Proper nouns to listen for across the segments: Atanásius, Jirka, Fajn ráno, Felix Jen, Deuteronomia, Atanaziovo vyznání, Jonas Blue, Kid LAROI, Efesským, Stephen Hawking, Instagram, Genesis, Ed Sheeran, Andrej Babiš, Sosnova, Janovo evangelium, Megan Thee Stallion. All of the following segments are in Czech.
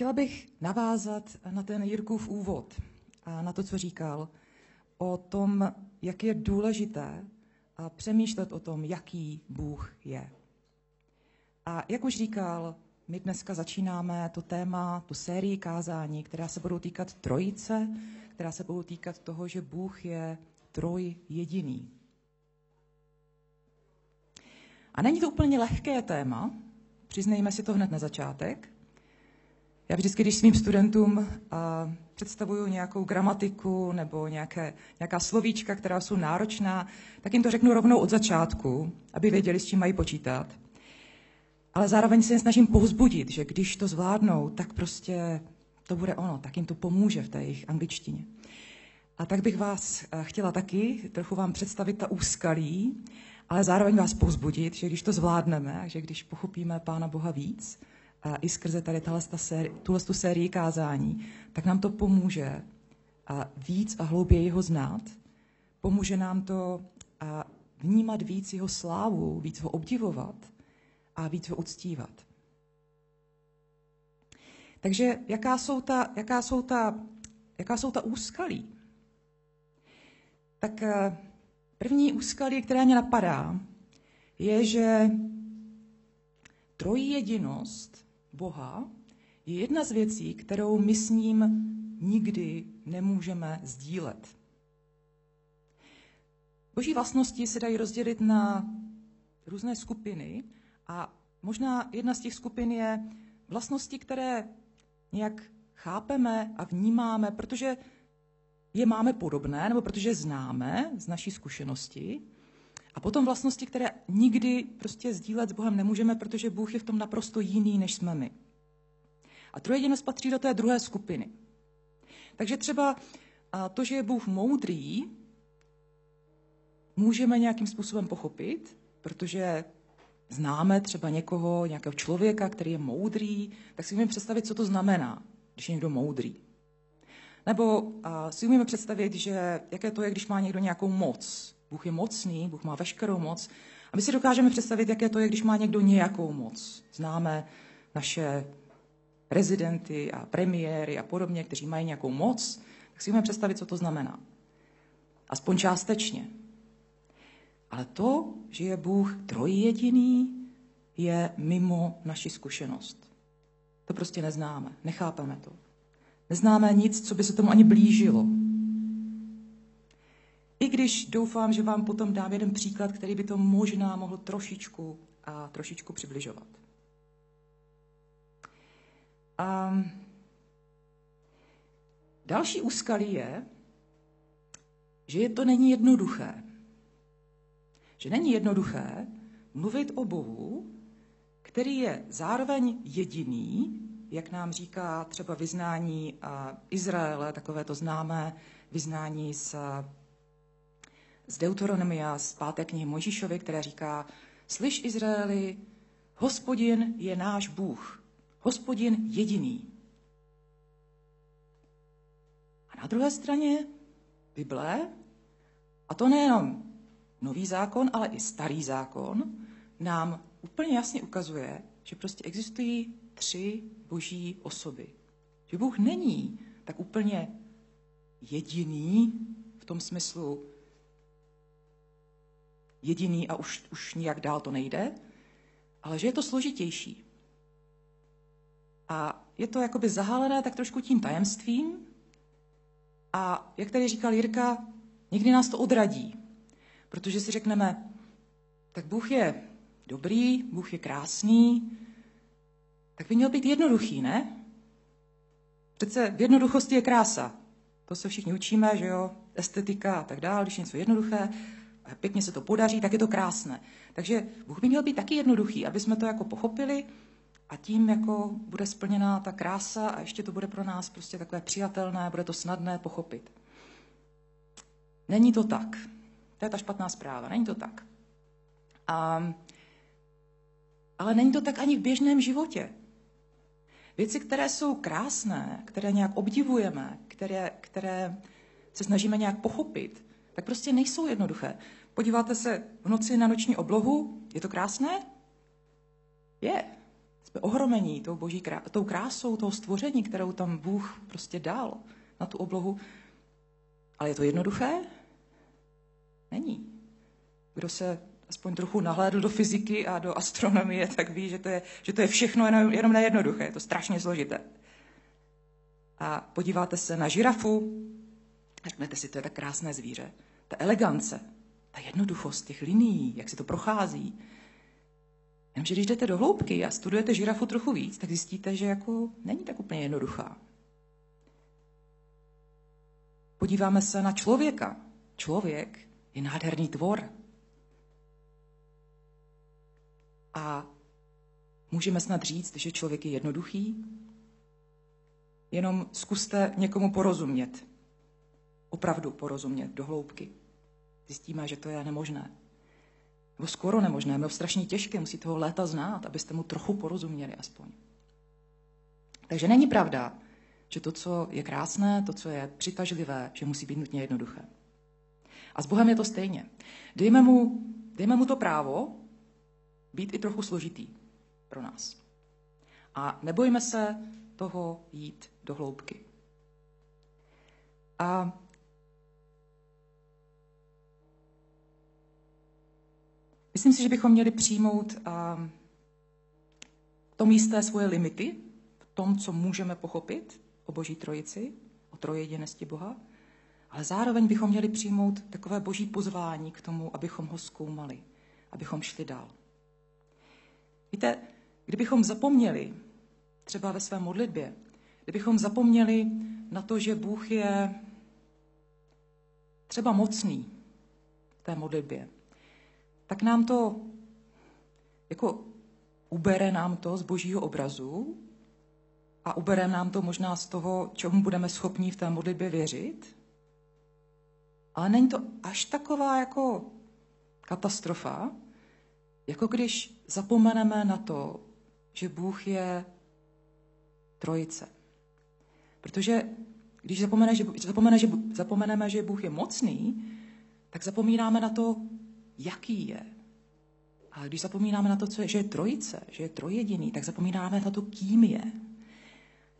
Chtěla bych navázat na ten Jirkův úvod a na to, co říkal, o tom, jak je důležité přemýšlet o tom, jaký Bůh je. A jak už říkal, my dneska začínáme to téma, tu sérii kázání, která se budou týkat trojice, která se budou týkat toho, že Bůh je trojjediný. A není to úplně lehké téma, přiznejme si to hned na začátek. Já vždycky, když svým studentům představuju nějakou gramatiku nebo nějaká slovíčka, která jsou náročná, tak jim to řeknu rovnou od začátku, aby věděli, s čím mají počítat. Ale zároveň se je snažím povzbudit, že když to zvládnou, tak prostě to bude ono, tak jim to pomůže v té jejich angličtině. A tak bych vás chtěla taky trochu vám představit ta úskalí, ale zároveň vás povzbudit, že když to zvládneme, že když pochopíme Pána Boha víc, a i skrze tady tuhle sérii kázání, tak nám to pomůže víc a hlouběji ho znát. Pomůže nám to vnímat víc jeho slávu, víc ho obdivovat a víc ho uctívat. Takže jaká jsou ta úskalí? Tak první úskalí, které mě napadá, je, že trojjedinost Boha je jedna z věcí, kterou my s ním nikdy nemůžeme sdílet. Boží vlastnosti se dají rozdělit na různé skupiny a možná jedna z těch skupin je vlastnosti, které nějak chápeme a vnímáme, protože je máme podobné nebo protože známe z naší zkušenosti. A potom vlastnosti, které nikdy prostě sdílet s Bohem nemůžeme, protože Bůh je v tom naprosto jiný, než jsme my. A trojjedinost patří do té druhé skupiny. Takže třeba to, že je Bůh moudrý, můžeme nějakým způsobem pochopit, protože známe třeba někoho, nějakého člověka, který je moudrý, tak si umíme představit, co to znamená, když je někdo moudrý. Nebo si umíme představit, že jaké to je, když má někdo nějakou moc. Bůh je mocný, Bůh má veškerou moc. A my si dokážeme představit, jaké to je, když má někdo nějakou moc. Známe naše prezidenty a premiéry a podobně, kteří mají nějakou moc, tak si můžeme představit, co to znamená. Aspoň částečně. Ale to, že je Bůh trojjediný, je mimo naši zkušenost. To prostě neznáme, nechápeme to. Neznáme nic, co by se tomu ani blížilo. I když doufám, že vám potom dám jeden příklad, který by to možná mohl trošičku přibližovat. A další úskalí je, že to není jednoduché. Že není jednoduché mluvit o Bohu, který je zároveň jediný, jak nám říká třeba vyznání Izraele, takové to známé vyznání z Deuteronomia, z 5. knihy Mojžíšovy, která říká: Slyš, Izraeli, Hospodin je náš Bůh, Hospodin jediný. A na druhé straně Bible, a to nejenom Nový zákon, ale i Starý zákon, nám úplně jasně ukazuje, že prostě existují tři boží osoby. Že Bůh není tak úplně jediný v tom smyslu, jediný a už nijak dál to nejde, ale že je to složitější. A je to jakoby zahalené tak trošku tím tajemstvím a jak tady říkal Jirka, někdy nás to odradí, protože si řekneme, tak Bůh je dobrý, Bůh je krásný, tak by měl být jednoduchý, ne? Přece v jednoduchosti je krása. To se všichni učíme, že jo, estetika a tak dál, když něco je jednoduché, a pěkně se to podaří, tak je to krásné. Takže Bůh by měl být taky jednoduchý, aby jsme to jako pochopili a tím jako bude splněná ta krása a ještě to bude pro nás prostě takové přijatelné, bude to snadné pochopit. Není to tak. To je ta špatná zpráva, není to tak. Ale není to tak ani v běžném životě. Věci, které jsou krásné, které nějak obdivujeme, které se snažíme nějak pochopit, tak prostě nejsou jednoduché. Podíváte se v noci na noční oblohu, je to krásné? Je. Jsme ohromení tou boží tou krásou, toho stvoření, kterou tam Bůh prostě dal na tu oblohu. Ale je to jednoduché? Není. Kdo se aspoň trochu nahlédl do fyziky a do astronomie, tak ví, že to je všechno jenom nejednoduché. Je to strašně složité. A podíváte se na žirafu, řeknete si, to je tak krásné zvíře. Ta elegance, ta jednoduchost těch linií, jak se to prochází. Jenomže když jdete do hloubky a studujete žirafu trochu víc, tak zjistíte, že jako není tak úplně jednoduchá. Podíváme se na člověka. Člověk je nádherný tvor. A můžeme snad říct, že člověk je jednoduchý? Jenom zkuste někomu porozumět. Opravdu porozumět do hloubky. Zjistíme, že to je nemožné. Nebo skoro nemožné, nebo strašně těžké, musíte ho léta znát, abyste mu trochu porozuměli aspoň. Takže není pravda, že to, co je krásné, to, co je přitažlivé, že musí být nutně jednoduché. A s Bohem je to stejně. Dejme mu to právo být i trochu složitý pro nás. A nebojme se toho jít do hloubky. A myslím si, že bychom měli přijmout v tom jisté svoje limity, v tom, co můžeme pochopit o Boží trojici, o trojjedinosti Boha, ale zároveň bychom měli přijmout takové Boží pozvání k tomu, abychom ho zkoumali, abychom šli dál. Víte, kdybychom zapomněli, třeba ve své modlitbě, kdybychom zapomněli na to, že Bůh je třeba mocný v té modlitbě, tak nám to, jako ubere nám to z božího obrazu a ubere nám to možná z toho, čemu budeme schopni v té modlitbě věřit. Ale není to až taková jako katastrofa, jako když zapomeneme na to, že Bůh je trojice. Protože když zapomeneme, že Bůh je mocný, tak zapomínáme na to, jaký je. A když zapomínáme na to, že je trojice, že je trojjediný, tak zapomínáme na to, kým je.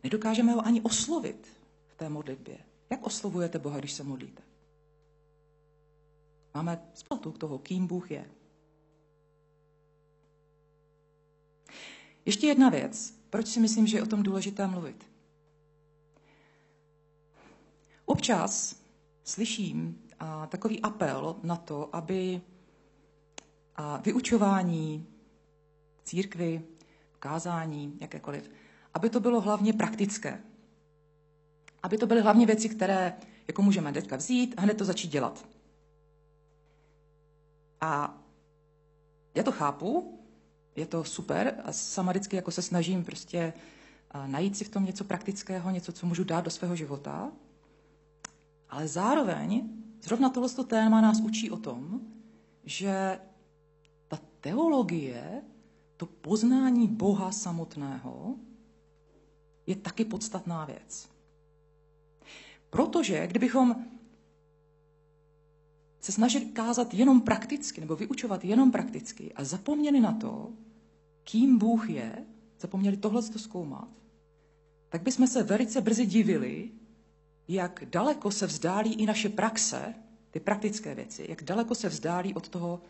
Nedokážeme ho ani oslovit v té modlitbě. Jak oslovujete Boha, když se modlíte? Máme spoustu toho, kým Bůh je. Ještě jedna věc. Proč si myslím, že je o tom důležité mluvit? Občas slyším takový apel na to, aby vyučování církvi, kázání, jakékoliv, aby to bylo hlavně praktické. Aby to byly hlavně věci, které jako můžeme teďka vzít a hned to začít dělat. A já to chápu, je to super a sama vždycky jako se snažím prostě najít si v tom něco praktického, něco, co můžu dát do svého života. Ale zároveň zrovna tohleto téma nás učí o tom, že ta teologie, to poznání Boha samotného, je taky podstatná věc. Protože kdybychom se snažili kázat jenom prakticky, nebo vyučovat jenom prakticky a zapomněli na to, kým Bůh je, zapomněli tohleto zkoumat, tak bychom se velice brzy divili, jak daleko se vzdálí i naše praxe, ty praktické věci, jak daleko se vzdálí od toho,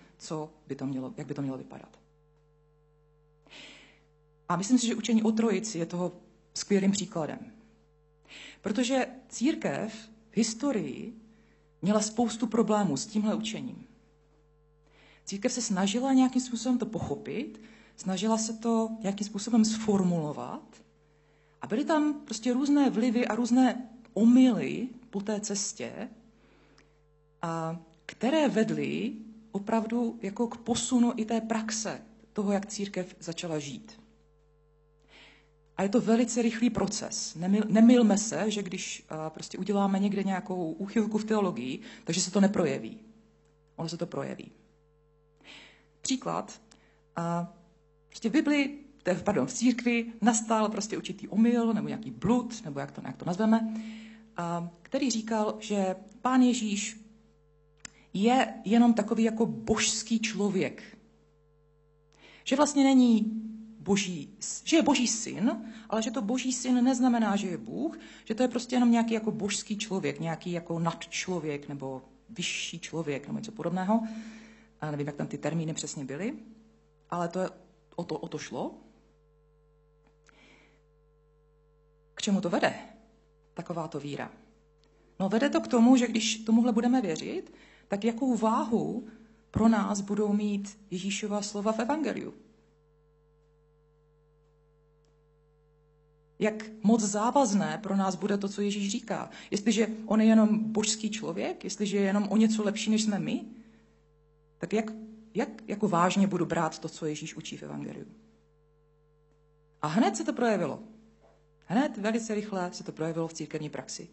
jak by to mělo vypadat. A myslím si, že učení o trojici je toho skvělým příkladem. Protože církev v historii měla spoustu problémů s tímhle učením. Církev se snažila nějakým způsobem to pochopit, snažila se to nějakým způsobem sformulovat a byly tam prostě různé vlivy a různé omily po té cestě, které vedly opravdu jako k posunu i té praxe toho, jak církev začala žít. A je to velice rychlý proces. Nemylme se, že když prostě uděláme někde nějakou úchylku v teologii, takže se to neprojeví. Ono se to projeví. Příklad. Prostě v církvi nastal prostě určitý omyl, nebo nějaký blud, nebo jak to nazveme, který říkal, že Pán Ježíš je jenom takový jako božský člověk. Že vlastně není že je boží syn, ale že to boží syn neznamená, že je Bůh, že to je prostě jenom nějaký jako božský člověk, nějaký jako nadčlověk nebo vyšší člověk nebo něco podobného. A nevím, jak tam ty termíny přesně byly, ale to je, o to šlo. K čemu to vede, takováto víra? No vede to k tomu, že když tomuhle budeme věřit, tak jakou váhu pro nás budou mít Ježíšova slova v evangeliu? Jak moc závazné pro nás bude to, co Ježíš říká? Jestliže on je jenom božský člověk, jestliže je jenom o něco lepší, než jsme my, tak jak vážně budu brát to, co Ježíš učí v evangeliu? A hned se to projevilo. Hned velice rychle se to projevilo v církevní praxi.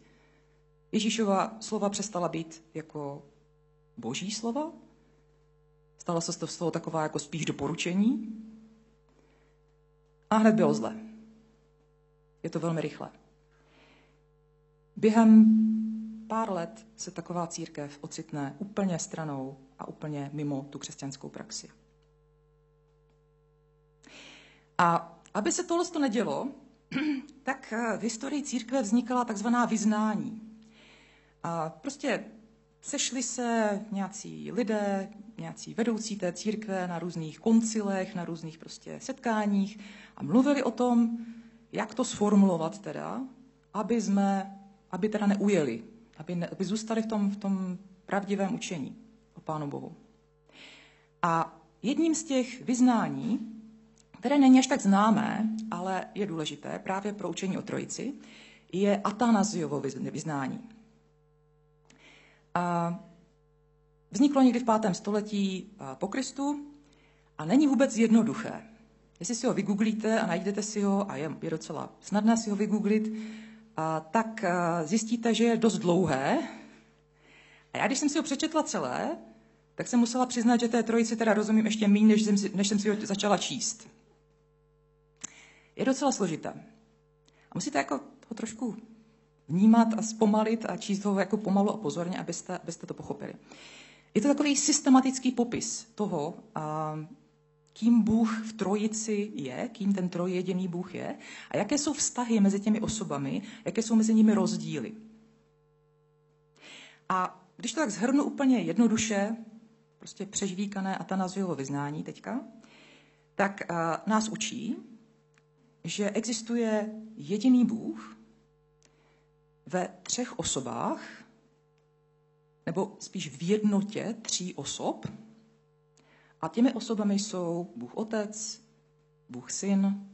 Ježíšova slova přestala být jako boží slova, stala se to slovo taková jako spíš doporučení a hned bylo zle. Je to velmi rychle. Během pár let se taková církev ocitne úplně stranou a úplně mimo tu křesťanskou praxi. A aby se tohle nedělo, tak v historii církve vznikala takzvaná vyznání. A prostě sešli se nějací lidé, nějací vedoucí té církve na různých koncilech, na různých prostě setkáních a mluvili o tom, jak to sformulovat teda, aby teda neujeli, aby zůstali v tom pravdivém učení o Pánu Bohu. A jedním z těch vyznání, které není až tak známé, ale je důležité právě pro učení o Trojici, je Atanaziovo vyznání. A vzniklo někdy v 5. století po Kristu a není vůbec jednoduché. Jestli si ho vygooglíte a najdete si ho, a je docela snadné si ho vygooglit, tak zjistíte, že je dost dlouhé. A já, když jsem si ho přečetla celé, tak jsem musela přiznat, že té trojici teda rozumím ještě míň, než jsem si ho začala číst. Je docela složité. A musíte jako ho trošku vnímat a zpomalit a číst ho jako pomalu a pozorně, abyste to pochopili. Je to takový systematický popis toho, kým Bůh v trojici je, kým ten trojjediný Bůh je a jaké jsou vztahy mezi těmi osobami, jaké jsou mezi nimi rozdíly. A když to tak shrnu úplně jednoduše, prostě přežvíkané Atanaziovo vyznání teďka, tak nás učí, že existuje jediný Bůh ve třech osobách, nebo spíš v jednotě tří osob, a těmi osobami jsou Bůh Otec, Bůh Syn,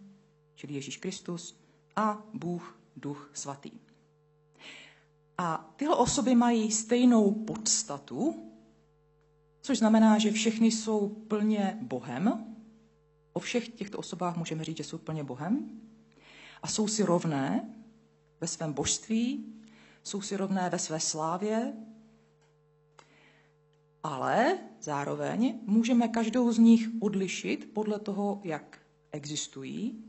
čili Ježíš Kristus, a Bůh Duch Svatý. A tyhle osoby mají stejnou podstatu, což znamená, že všechny jsou plně Bohem. O všech těchto osobách můžeme říct, že jsou plně Bohem. A jsou si rovné ve svém božství, jsou si rovné ve své slávě, ale zároveň můžeme každou z nich odlišit podle toho, jak existují.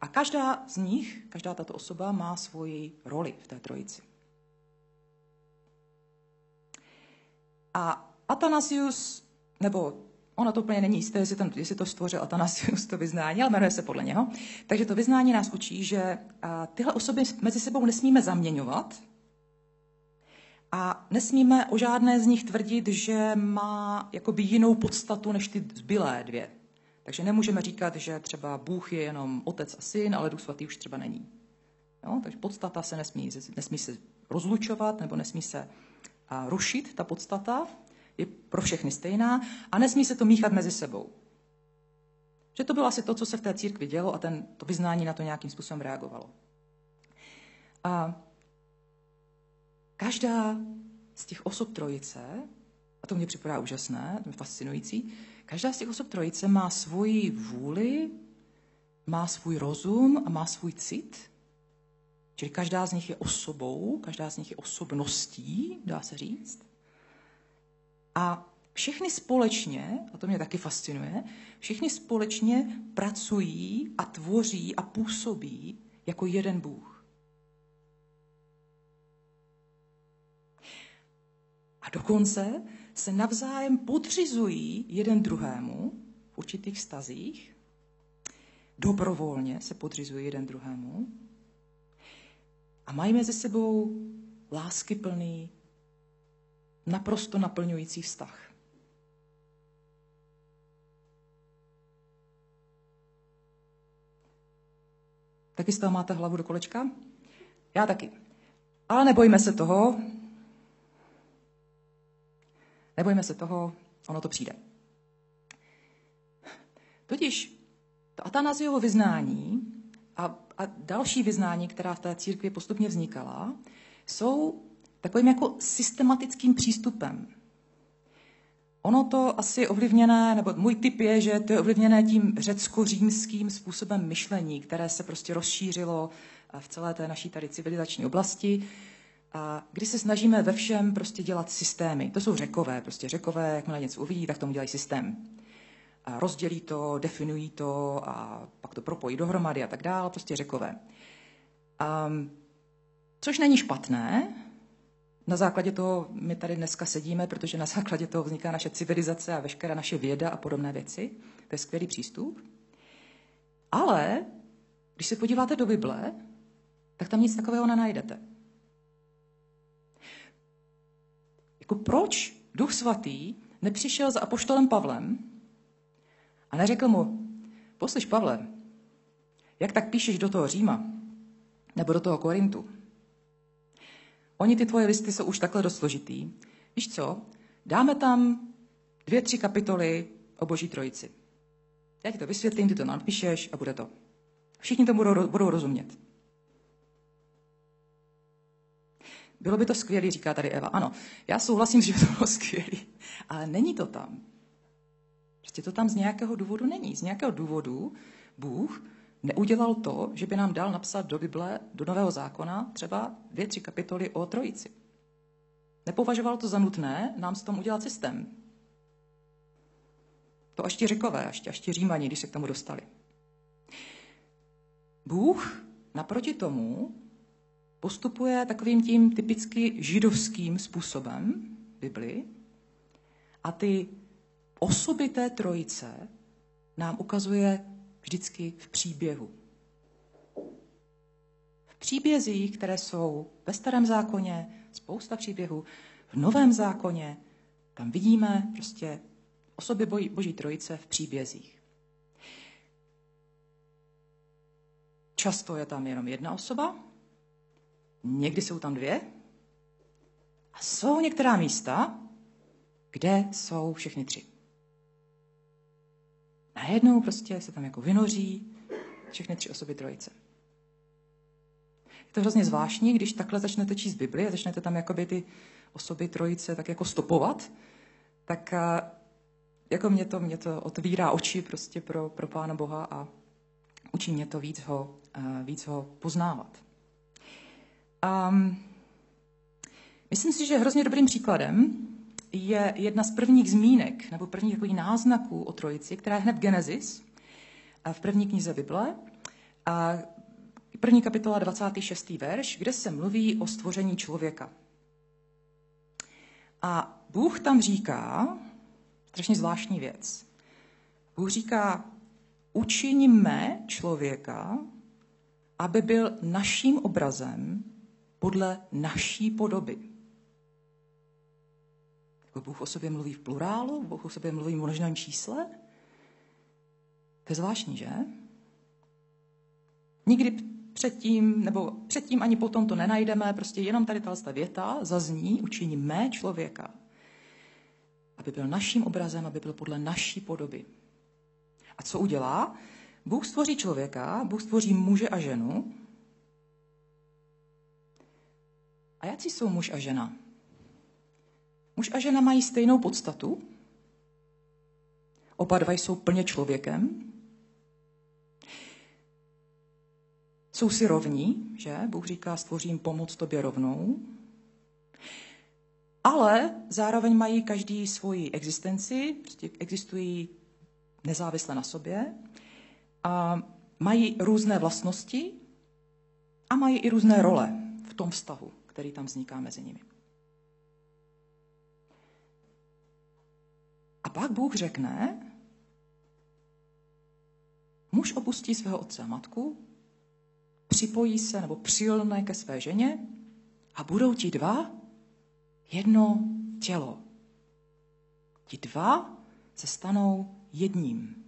A každá z nich, každá tato osoba má svoji roli v té trojici. A Atanasius, nebo ono to úplně není jisté, jestli to stvořil Atanasius, to vyznání, ale jmenuje se podle něho. Takže to vyznání nás učí, že tyhle osoby mezi sebou nesmíme zaměňovat a nesmíme o žádné z nich tvrdit, že má jakoby jinou podstatu než ty zbylé dvě. Takže nemůžeme říkat, že třeba Bůh je jenom Otec a Syn, ale Duch Svatý už třeba není. Jo? Takže podstata se nesmí se rozlučovat nebo nesmí se rušit, ta podstata je pro všechny stejná a nesmí se to míchat mezi sebou. Že to bylo asi to, co se v té církvi dělo a to vyznání na to nějakým způsobem reagovalo. A každá z těch osob trojice, a to mě připadá úžasné, to je fascinující, každá z těch osob trojice má svoji vůli, má svůj rozum a má svůj cit. Čili každá z nich je osobou, každá z nich je osobností, dá se říct. A všechny společně, a to mě taky fascinuje, všechny společně pracují a tvoří a působí jako jeden Bůh. A dokonce se navzájem podřizují jeden druhému v určitých stazích dobrovolně se podřizují jeden druhému a mají mezi sebou láskyplný, naprosto naplňující vztah. Taky z toho máte hlavu do kolečka? Já taky. Ale nebojíme se toho. Nebojíme se toho, ono to přijde. Totiž to Atanaziovo vyznání a další vyznání, která v té církvi postupně vznikala, jsou takovým jako systematickým přístupem. Ono to asi ovlivněné, nebo můj tip je, že to je ovlivněné tím řecko-římským způsobem myšlení, které se prostě rozšířilo v celé té naší tady civilizační oblasti, a kdy se snažíme ve všem prostě dělat systémy. To jsou Řekové, prostě Řekové, jakmile něco uvidí, tak tomu dělají systém. A rozdělí to, definují to a pak to propojí dohromady a tak dále, prostě Řekové. Což není špatné. Na základě toho my tady dneska sedíme, protože na základě toho vzniká naše civilizace a veškerá naše věda a podobné věci. To je skvělý přístup. Ale když se podíváte do Bible, tak tam nic takového nenajdete. Jako proč Duch Svatý nepřišel za apoštolem Pavlem a neřekl mu, poslyš Pavle, jak tak píšeš do toho Říma nebo do toho Korintu? Oni ty tvoje listy jsou už takhle dost složitý. Víš co, dáme tam 2-3 kapitoly o Boží trojici. Já ti to vysvětlím, ty to napíšeš a bude to. Všichni to budou rozumět. Bylo by to skvělý, říká tady Eva. Ano, já souhlasím, že by to bylo skvělý, ale není to tam. Prostě to tam z nějakého důvodu není. Z nějakého důvodu Bůh neudělal to, že by nám dal napsat do Bible, do Nového zákona, třeba 2-3 kapitoly o trojici. Nepovažoval to za nutné nám s tom udělat systém. To až ti Řekové, až ti Římani, když se k tomu dostali. Bůh naproti tomu postupuje takovým tím typicky židovským způsobem Bibli a ty osoby té trojice nám ukazuje vždycky v příběhu. V příbězích, které jsou ve Starém zákoně, spousta příběhů, v Novém zákoně, tam vidíme prostě osoby Boží trojice v příbězích. Často je tam jenom jedna osoba, někdy jsou tam dvě a jsou některá místa, kde jsou všechny tři. Najednou prostě se tam jako vynoří všechny tři osoby trojice. Je to hrozně zvláštní, když takhle začnete číst Bibli a začnete tam jakoby ty osoby trojice tak jako stopovat, tak jako mě to otvírá oči prostě pro Pána Boha a učí mě to víc ho poznávat. Myslím si, že hrozně dobrým příkladem je jedna z prvních zmínek nebo prvních takových náznaků o trojici, která je hned v Genesis, v první knize Bible, a první kapitola 26. verš, kde se mluví o stvoření člověka. A Bůh tam říká strašně zvláštní věc. Bůh říká, učiňme člověka, aby byl naším obrazem podle naší podoby. Bůh o sobě mluví v plurálu, Bůh o sobě mluví v množném čísle. To je zvláštní, že? Nikdy předtím, nebo předtím ani potom to nenajdeme, prostě jenom tady ta věta zazní, učiní mé člověka, aby byl naším obrazem, aby byl podle naší podoby. A co udělá? Bůh stvoří člověka, Bůh stvoří muže a ženu. A jací jsou muž a žena? Muž a žena mají stejnou podstatu, oba dva jsou plně člověkem, jsou si rovní, že? Bůh říká, stvořím pomoc tobě rovnou, ale zároveň mají každý svoji existenci, prostě existují nezávisle na sobě, a mají různé vlastnosti a mají i různé role v tom vztahu, který tam vzniká mezi nimi. A pak Bůh řekne, Muž opustí svého otce a matku, připojí se nebo přilne ke své ženě a budou ti dva jedno tělo. Ti dva se stanou jedním.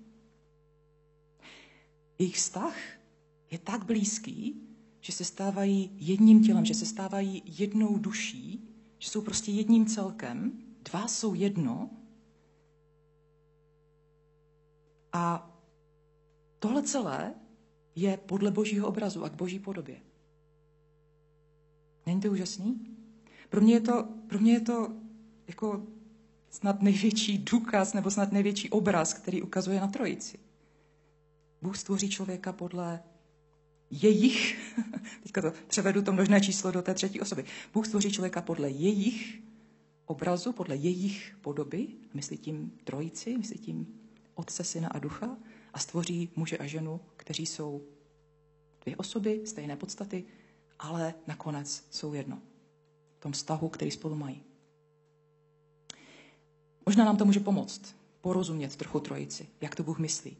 Jejich vztah je tak blízký, že se stávají jedním tělem, že se stávají jednou duší, že jsou prostě jedním celkem, dva jsou jedno. A tohle celé je podle božího obrazu a k boží podobě. Není to úžasný? Pro mě je to jako snad největší důkaz nebo snad největší obraz, který ukazuje na trojici. Bůh stvoří člověka podle jejich, teďka to převedu to množné číslo do té třetí osoby, Bůh stvoří člověka podle jejich obrazu, podle jejich podoby, myslí tím trojici, myslí tím Otce, Syna a Ducha, a stvoří muže a ženu, kteří jsou dvě osoby, stejné podstaty, ale nakonec jsou jedno. V tom vztahu, který spolu mají. Možná nám to může pomoct porozumět trochu trojici, jak to Bůh myslí,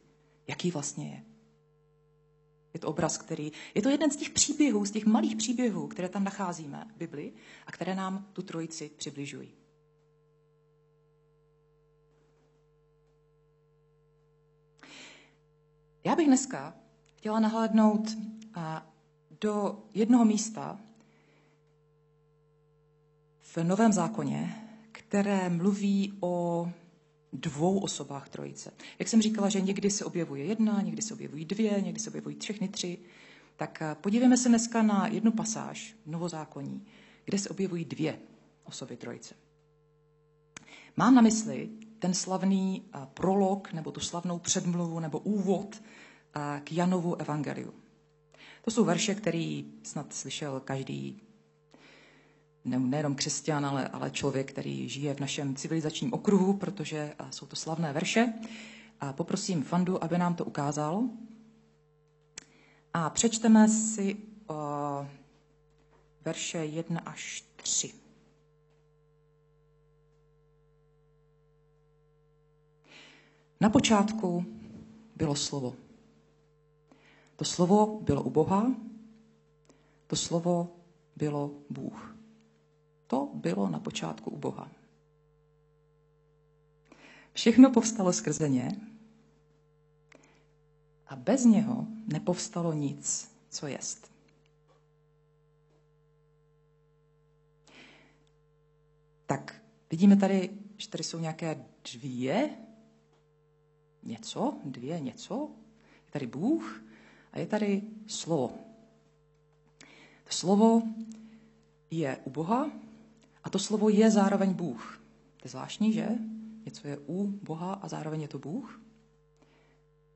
jaký vlastně je. Je to obraz, který... Je to jeden z těch příběhů, z těch malých příběhů, které tam nacházíme v Biblii a které nám tu trojici přibližují. Já bych dneska chtěla nahlédnout do jednoho místa v Novém zákoně, které mluví o dvou osobách trojice. Jak jsem říkala, že někdy se objevuje jedna, někdy se objevují dvě, někdy se objevují všechny tři, tak podívejme se dneska na jednu pasáž v Novozákoní, kde se objevují dvě osoby trojice. Mám na mysli ten slavný prolog, nebo tu slavnou předmluvu, nebo úvod k Janovu evangeliu. To jsou verše, který snad slyšel každý, nejenom křesťan, ale člověk, který žije v našem civilizačním okruhu, protože jsou to slavné verše. A poprosím Fandu, aby nám to ukázal. A přečteme si verše 1 až 3. Na počátku bylo slovo. To slovo bylo u Boha, to slovo bylo Bůh. To bylo na počátku u Boha. Všechno povstalo skrze ně a bez něho nepovstalo nic, co jest. Tak, vidíme tady, že tady jsou nějaké dvě něco. Je tady Bůh a je tady slovo. To slovo je u Boha a to slovo je zároveň Bůh. To je zvláštní, že? Něco je u Boha a zároveň je to Bůh.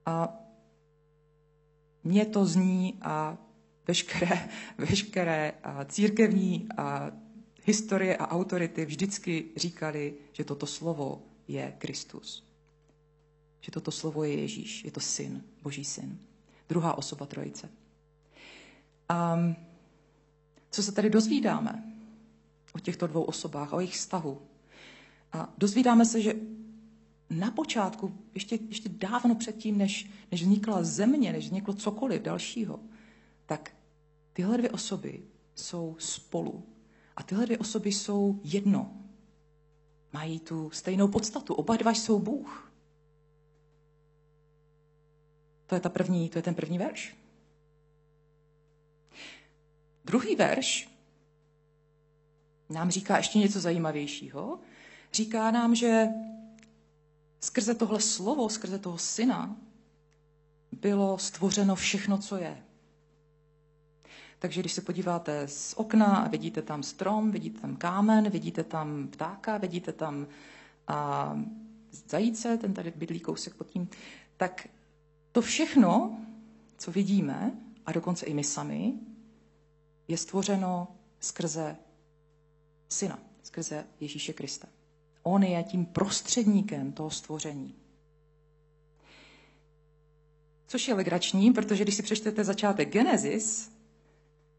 A mně to zní a veškeré církevní a historie a autority vždycky říkali, že toto slovo je Kristus. Že toto slovo je Ježíš, je to syn, boží syn. Druhá osoba trojice. A co se tady dozvídáme o těchto dvou osobách, o jejich vztahu? A dozvídáme se, že na počátku, ještě dávno předtím, než vznikla země, než vzniklo cokoliv dalšího, tak tyhle dvě osoby jsou spolu. A tyhle dvě osoby jsou jedno. Mají tu stejnou podstatu. Oba dva jsou Bůh. To je ten první verš. Druhý verš nám říká ještě něco zajímavějšího. Říká nám, že skrze tohle slovo, skrze toho syna, bylo stvořeno všechno, co je. Takže když se podíváte z okna a vidíte tam strom, vidíte tam kámen, vidíte tam ptáka, vidíte tam zajíce, ten tady bydlí kousek pod tím, tak to všechno, co vidíme, a dokonce i my sami, je stvořeno skrze syna, skrze Ježíše Krista. On je tím prostředníkem toho stvoření. Což je legrační, protože když si přečtete začátek Genesis,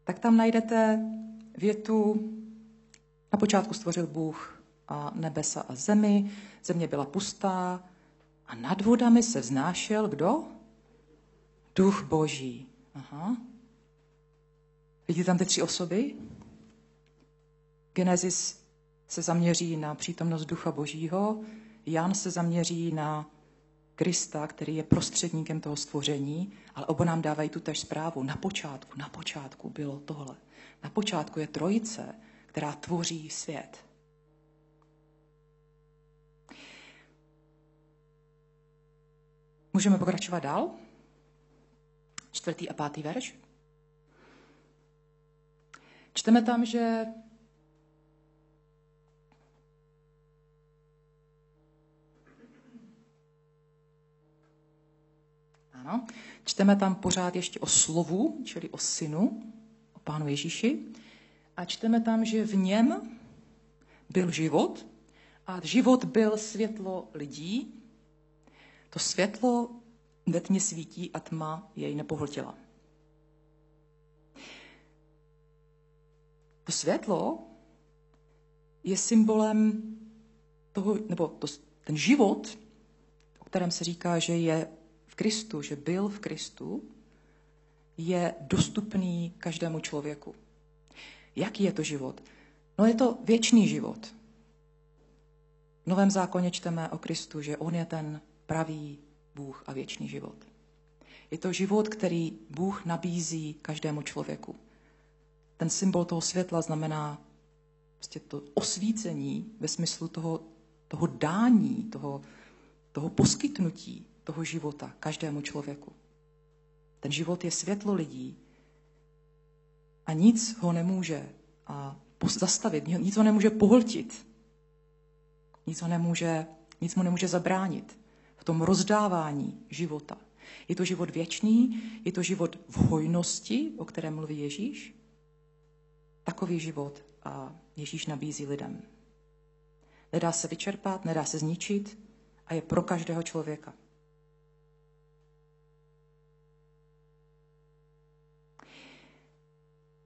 tak tam najdete větu: na počátku stvořil Bůh a nebesa a zemi, země byla pustá a nad vodami se vznášel kdo? Duch Boží. Aha. Vidíte tam ty tři osoby? Genesis se zaměří na přítomnost Ducha Božího, Jan se zaměří na Krista, který je prostředníkem toho stvoření, ale oba nám dávají tu též zprávu. Na počátku bylo tohle. Na počátku je trojice, která tvoří svět. Můžeme pokračovat dál? 4. a 5. verš. Čteme tam, že ano, čteme tam pořád ještě o slovu, čili o synu, o Pánu Ježíši. A čteme tam, že v něm byl život a život byl světlo lidí. To světlo ve tmě svítí a tma jej nepohltila. To světlo je symbolem toho, nebo ten život, o kterém se říká, že je v Kristu, že byl v Kristu, je dostupný každému člověku. Jaký je to život? No je to věčný život. V Novém zákoně čteme o Kristu, že on je ten pravý Bůh a věčný život. Je to život, který Bůh nabízí každému člověku. Ten symbol toho světla znamená prostě to osvícení ve smyslu toho dání, toho poskytnutí toho života každému člověku. Ten život je světlo lidí a nic ho nemůže zastavit, nic ho nemůže pohltit, nic mu nemůže zabránit v tom rozdávání života. Je to život věčný, je to život v hojnosti, o kterém mluví Ježíš. Takový život Ježíš nabízí lidem. Nedá se vyčerpat, nedá se zničit a je pro každého člověka.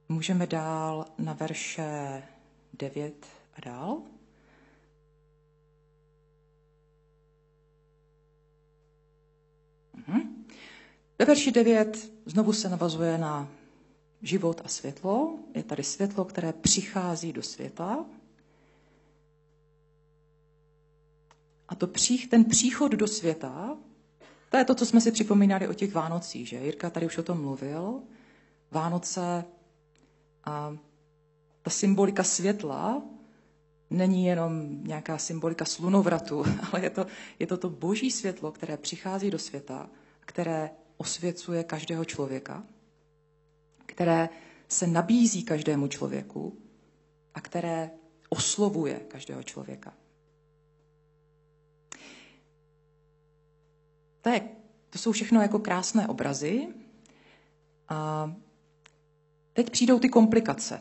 Můžeme dál na verše 9 a dál. Ve verši 9 znovu se navazuje na život a světlo. Je tady světlo, které přichází do světa. A ten příchod do světa, to je to, co jsme si připomínali o těch Vánocích, že? Jirka tady už o tom mluvil. Vánoce a ta symbolika světla není jenom nějaká symbolika slunovratu, ale je to to boží světlo, které přichází do světa, které osvěcuje každého člověka, které se nabízí každému člověku a které oslovuje každého člověka. To jsou všechno jako krásné obrazy. A teď přijdou ty komplikace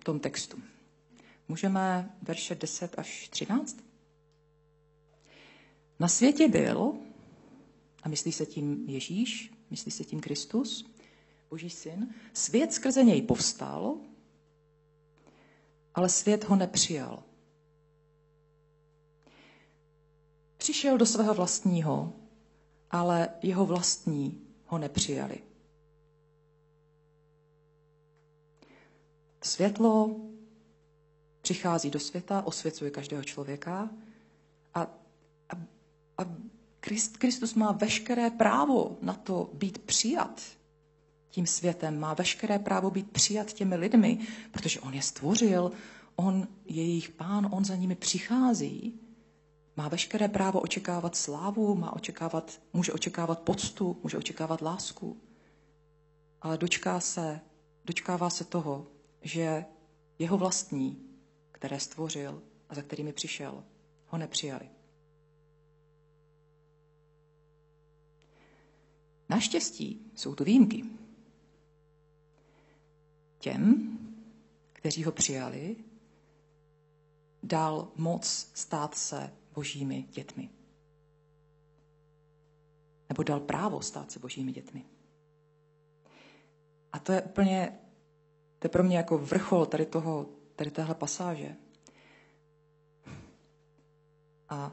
v tom textu. Můžeme verše 10 až 13? Na světě byl, a myslí se tím Ježíš, myslí se tím Kristus, Boží syn, svět skrze něj povstal, ale svět ho nepřijal. Přišel do svého vlastního, ale jeho vlastní ho nepřijali. Světlo přichází do světa, osvěcuje každého člověka a Kristus má veškeré právo na to být přijat tím světem, má veškeré právo být přijat těmi lidmi, protože on je stvořil, on je jejich pán, on za nimi přichází, má veškeré právo očekávat slávu, může očekávat poctu, může očekávat lásku, ale dočkává se toho, že jeho vlastní, které stvořil a za kterými přišel, ho nepřijali. Naštěstí jsou tu výjimky. Těm, kteří ho přijali, dal moc stát se božími dětmi. Nebo dal právo stát se božími dětmi. A to je pro mě jako vrchol tady téhle pasáže. A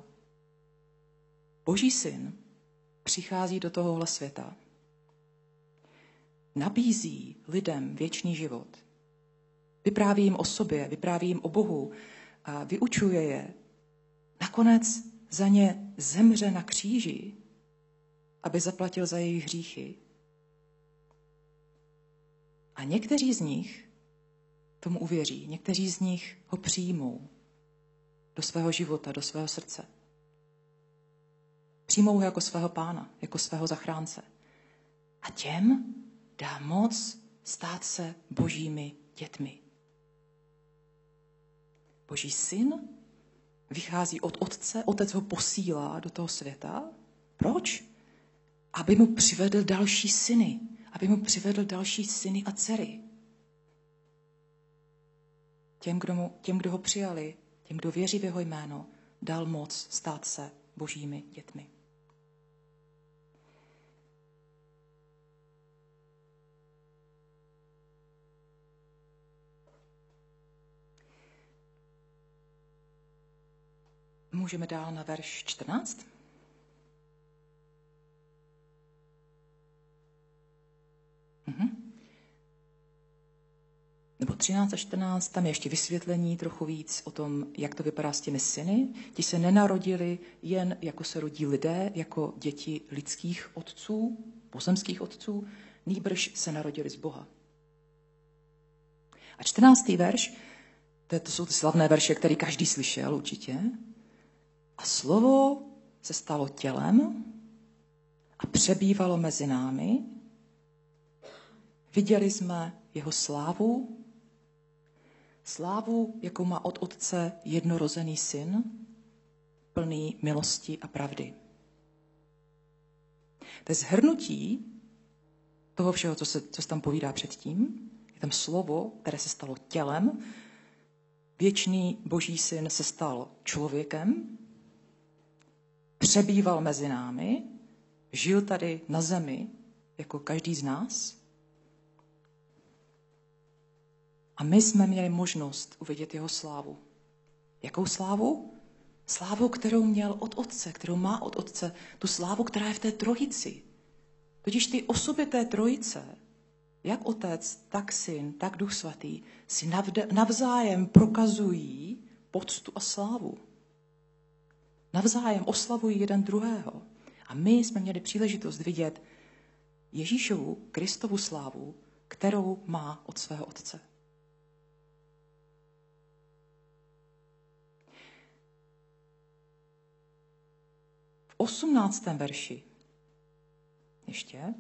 Boží syn přichází do tohohle světa nabízí lidem věčný život. Vypráví jim o sobě, vypráví jim o Bohu, a vyučuje je. Nakonec za ně zemře na kříži, aby zaplatil za jejich hříchy. A někteří z nich tomu uvěří, někteří z nich ho přijmou do svého života, do svého srdce. Přijmou ho jako svého pána, jako svého zachránce. A těm dá moc stát se božími dětmi. Boží syn vychází od otce, otec ho posílá do toho světa. Proč? Aby mu přivedl další syny. Aby mu přivedl další syny a dcery. Těm, kdo ho přijali, těm, kdo věří v jeho jméno, dal moc stát se božími dětmi. Můžeme dál na verš 14. Nebo 13 a 14, tam je ještě vysvětlení trochu víc o tom, jak to vypadá s těmi syny. Ti se nenarodili jen jako se rodí lidé, jako děti lidských otců, pozemských otců, nýbrž se narodili z Boha. A 14. verš, to jsou ty slavné verše, které každý slyšel určitě. A slovo se stalo tělem a přebývalo mezi námi. Viděli jsme jeho slávu, slávu, jakou má od otce jednorozený syn, plný milosti a pravdy. To je shrnutí toho všeho, co se tam povídá předtím. Je tam slovo, které se stalo tělem. Věčný boží syn se stal člověkem, přebýval mezi námi, žil tady na zemi, jako každý z nás. A my jsme měli možnost uvidět jeho slávu. Jakou slávu? Slávu, kterou měl od otce, kterou má od otce. Tu slávu, která je v té trojici. Totiž ty osoby té trojice, jak otec, tak syn, tak duch svatý, si navzájem prokazují poctu a slávu. Navzájem oslavují jeden druhého. A my jsme měli příležitost vidět Ježíšovu, Kristovu slávu, kterou má od svého otce. V 18. verši ještě.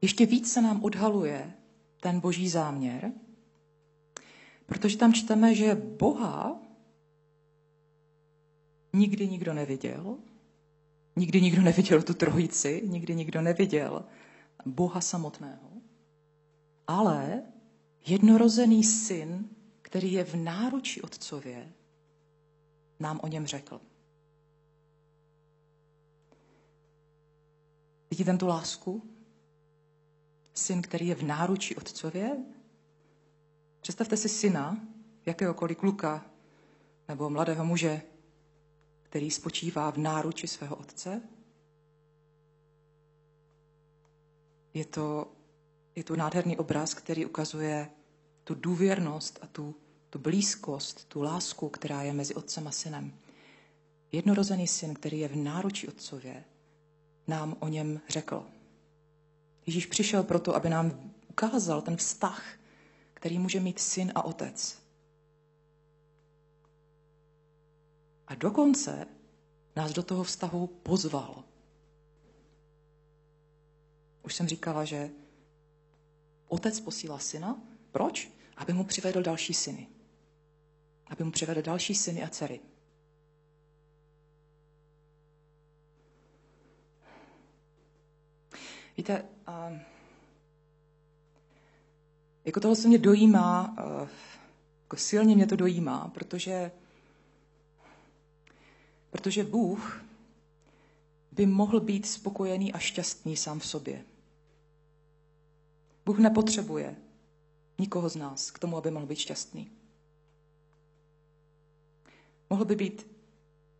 Ještě víc se nám odhaluje ten boží záměr, protože tam čteme, že Boha nikdy nikdo neviděl, nikdy nikdo neviděl tu trojici, nikdy nikdo neviděl Boha samotného, ale jednorozený syn, který je v náručí otcově, nám o něm řekl. Vidíte tu lásku? Syn, který je v náručí otcově? Představte si syna, jakéhokoliv kluka nebo mladého muže, který spočívá v náruči svého otce. Je to nádherný obraz, který ukazuje tu důvěrnost a tu blízkost, tu lásku, která je mezi otcem a synem. Jednorozený syn, který je v náručí otcově, nám o něm řekl. Ježíš přišel proto, aby nám ukázal ten vztah, který může mít syn a otec. A dokonce nás do toho vztahu pozval. Už jsem říkala, že otec posílá syna. Proč? Aby mu přivedl další syny. Aby mu přivedl další syny a dcery. Víte, jako tohle se mě dojímá, jako silně mě to dojímá, protože Bůh by mohl být spokojený a šťastný sám v sobě. Bůh nepotřebuje nikoho z nás k tomu, aby mohl být šťastný. Mohl by být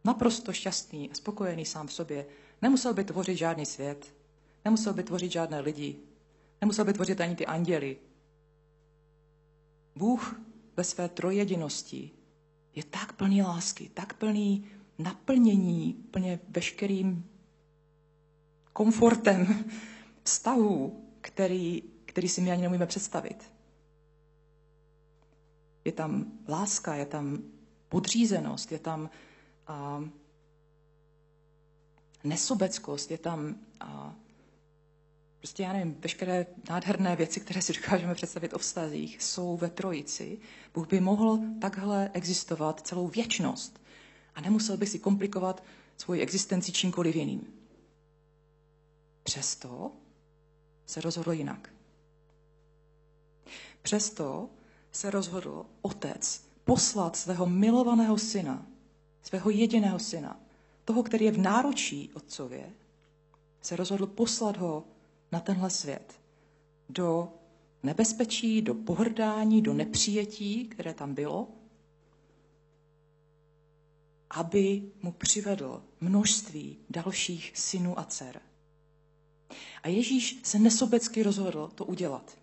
naprosto šťastný a spokojený sám v sobě. Nemusel by tvořit žádný svět, nemusel by tvořit žádné lidi, nemusel by tvořit ani ty anděly. Bůh ve své trojjedinosti je tak plný lásky, tak plný naplnění, plně veškerým komfortem vztahů, který si my ani nemůžeme představit. Je tam láska, je tam podřízenost, je tam nesobeckost, je tam prostě, já nevím, veškeré nádherné věci, které si dokážeme představit o vztazích, jsou ve trojici. Bůh by mohl takhle existovat celou věčnost a nemusel by si komplikovat svoji existenci čímkoliv jiným. Přesto se rozhodl jinak. Přesto se rozhodl Otec poslat svého milovaného syna, svého jediného syna, toho, který je v náručí Otcově, se rozhodl poslat ho na tenhle svět, do nebezpečí, do pohrdání, do nepřijetí, které tam bylo, aby mu přivedl množství dalších synů a dcer. A Ježíš se nesobecky rozhodl to udělat.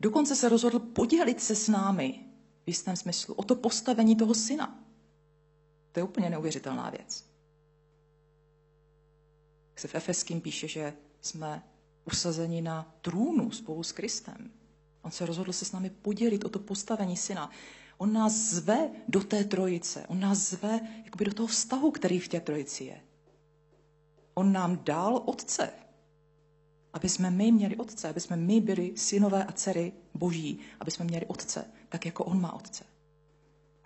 Dokonce se rozhodl podělit se s námi v jistém smyslu o to postavení toho syna. To je úplně neuvěřitelná věc. Jak se v Efeským píše, že jsme usazeni na trůnu spolu s Kristem. On se rozhodl se s námi podělit o to postavení syna. On nás zve do té trojice. On nás zve jakoby do toho vztahu, který v té trojici je. On nám dal Otce, aby jsme my měli Otce, aby jsme my byli synové a dcery Boží, aby jsme měli Otce, tak jako on má Otce.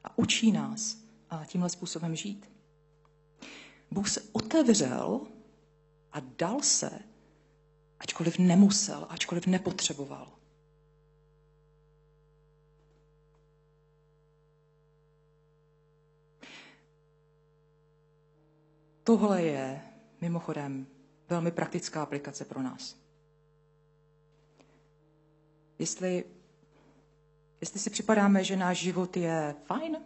A učí nás tímhle způsobem žít. Bůh se otevřel a dal se, ačkoliv nemusel, ačkoliv nepotřeboval. Tohle je mimochodem velmi praktická aplikace pro nás. Jestli si připadáme, že náš život je fajn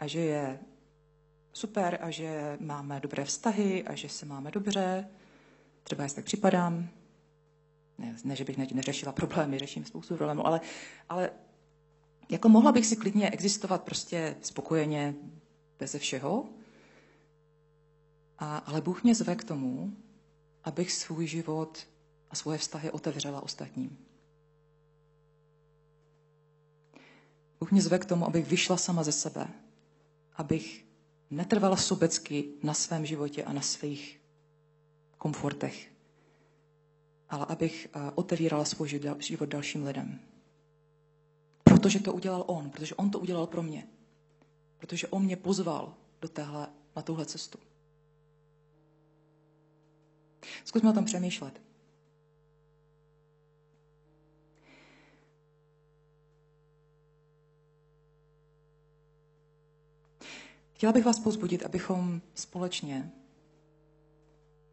a že je super a že máme dobré vztahy a že se máme dobře, třeba já si tak připadám, ne že bych neřešila problémy, řeším spoustu problémů, ale jako mohla bych si klidně existovat prostě spokojeně beze všeho, ale Bůh mě zve k tomu, abych svůj život a svoje vztahy otevřela ostatním. Bůh mě zve k tomu, abych vyšla sama ze sebe, abych netrvala sobecky na svém životě a na svých komfortech, ale abych otevírala svůj život dalším lidem. Protože to udělal on, protože on to udělal pro mě. Protože on mě pozval na tuhle cestu. Zkusme o tom přemýšlet. Chtěla bych vás povzbudit, abychom společně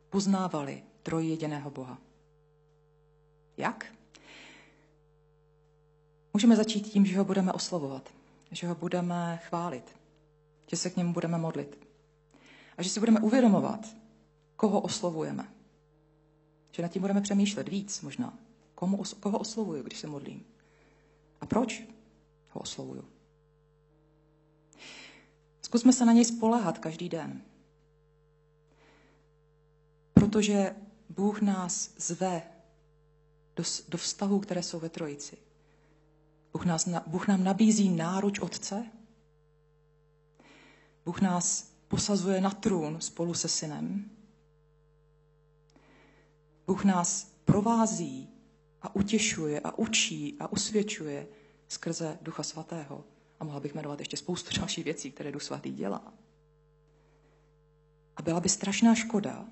poznávali trojjediného Boha. Jak? Můžeme začít tím, že ho budeme oslavovat, že ho budeme chválit, že se k němu budeme modlit a že si budeme uvědomovat, koho oslovujeme. Že nad tím budeme přemýšlet víc možná. Koho oslovuju, když se modlím? A proč ho oslovuju? Zkusme se na něj spoléhat každý den. Protože Bůh nás zve do vztahů, které jsou ve trojici. Bůh nám nabízí náruč Otce. Bůh nás posazuje na trůn spolu se synem. Bůh nás provází a utěšuje a učí a usvědčuje skrze Ducha Svatého. A mohla bych jmenovat ještě spoustu dalších věcí, které Duch Svatý dělá. A byla by strašná škoda,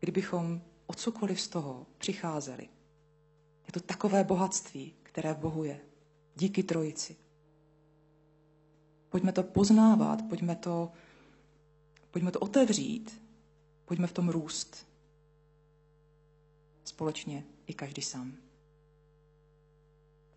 kdybychom o cokoliv z toho přicházeli. Je to takové bohatství, které v Bohu je. Díky Trojici. Pojďme to poznávat, pojďme to otevřít, pojďme v tom růst. Společně i každý sám.